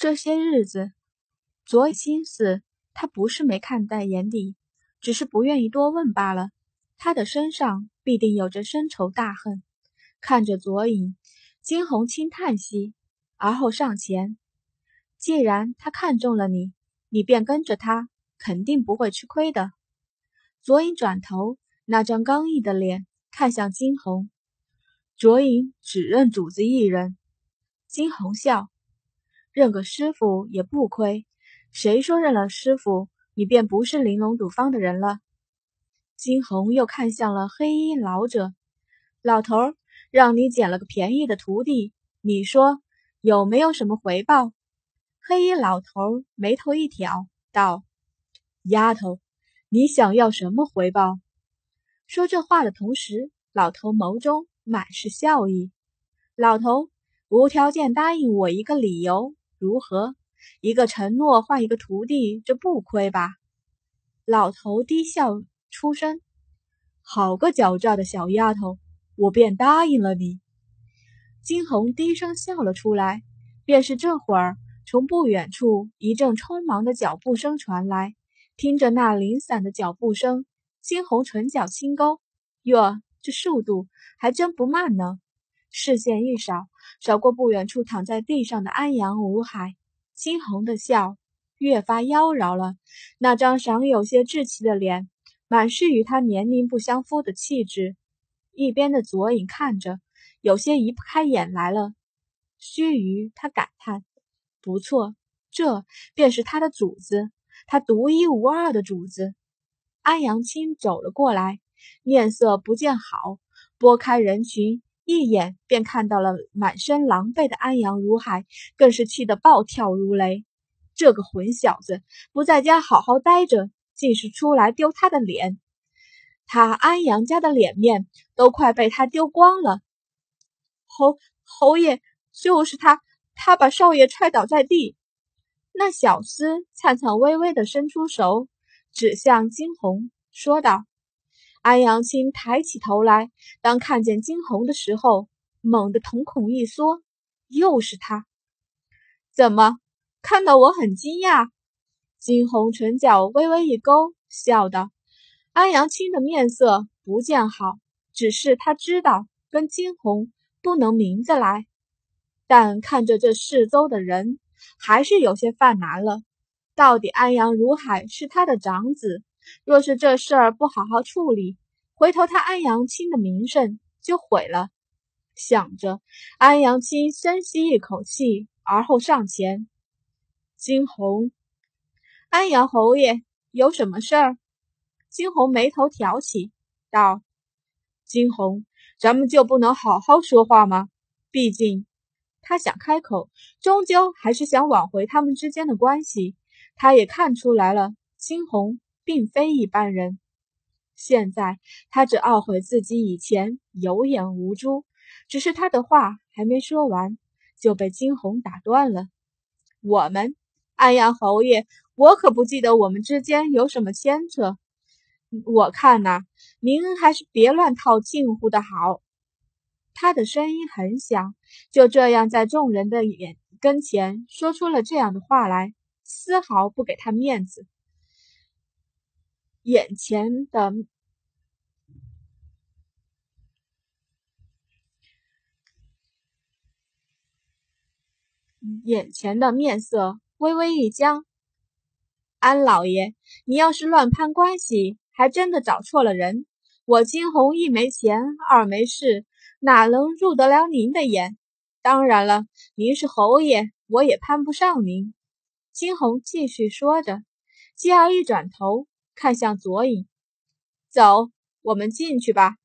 这些日子，左心思他不是没看在眼里，只是不愿意多问罢了。他的身上必定有着深仇大恨。看着左影，金红轻叹息，而后上前。既然他看中了你，你便跟着他，肯定不会吃亏的。左影转头，那张刚毅的脸看向金红。卓影只认主子一人。金红笑，认个师傅也不亏，谁说认了师傅你便不是玲珑赌坊的人了？金红又看向了黑衣老者，老头让你捡了个便宜的徒弟，你说有没有什么回报？黑衣老头眉头一挑，道：“丫头，你想要什么回报？”说这话的同时，老头眸中满是笑意。老头，无条件答应我一个理由，如何？一个承诺换一个徒弟，这不亏吧？老头低笑出声，好个狡诈的小丫头，我便答应了你。金红低声笑了出来，便是这会儿，从不远处一阵匆忙的脚步声传来，听着那零散的脚步声，金红唇角轻勾，哟，这速度还真不慢呢。视线一扫，扫过不远处躺在地上的安阳吴海，金红的笑越发妖娆了。那张尚有些稚气的脸，满是与他年龄不相符的气质。一边的左影看着，有些移不开眼来了。须臾，他感叹：“不错，这便是他的主子，他独一无二的主子。”安阳青走了过来，面色不见好，拨开人群，一眼便看到了满身狼狈的安阳如海，更是气得暴跳如雷。这个混小子不在家好好待着，竟是出来丢他的脸，他安阳家的脸面都快被他丢光了。侯爷，就是他把少爷踹倒在地。那小厮颤颤巍巍地伸出手，指向金红，说道。安阳青抬起头来，当看见金红的时候，猛地瞳孔一缩，又是他。怎么，看到我很惊讶？金红唇角微微一勾，笑道。安阳青的面色不见好，只是他知道跟金红不能明着来，但看着这四周的人，还是有些犯难了。到底安阳如海是他的长子，若是这事儿不好好处理，回头他安阳青的名声就毁了。想着，安阳青深吸一口气，而后上前。金红，安阳侯爷有什么事儿？金红眉头挑起，道：“金红，咱们就不能好好说话吗？”毕竟，他想开口，终究还是想挽回他们之间的关系。他也看出来了，金红并非一般人。现在他只懊悔自己以前有眼无珠，只是他的话还没说完，就被金红打断了。我们，安阳侯爷，我可不记得我们之间有什么牵扯。我看呐，您还是别乱套近乎的好。他的声音很响，就这样在众人的眼跟前说出了这样的话来，丝毫不给他面子。眼前的面色微微一僵。安老爷，你要是乱攀关系，还真的找错了人。我金红一没钱，二没势，哪能入得了您的眼？当然了，您是侯爷，我也攀不上您。金红继续说着，继而一转头，看向左影，走，我们进去吧。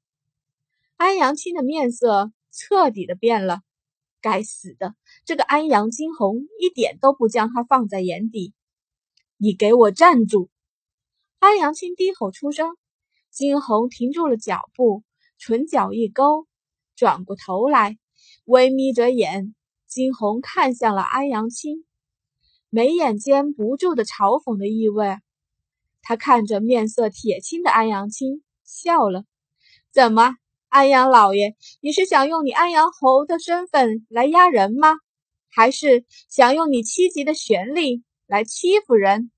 安阳青的面色彻底的变了。该死的，这个安阳金红一点都不将他放在眼底。你给我站住！安阳青低吼出声，金红停住了脚步，唇角一勾，转过头来，微眯着眼，金红看向了安阳青，眉眼间不住的嘲讽的意味。他看着面色铁青的安阳青笑了。怎么，安阳老爷，你是想用你安阳侯的身份来压人吗？还是想用你7级的旋律来欺负人？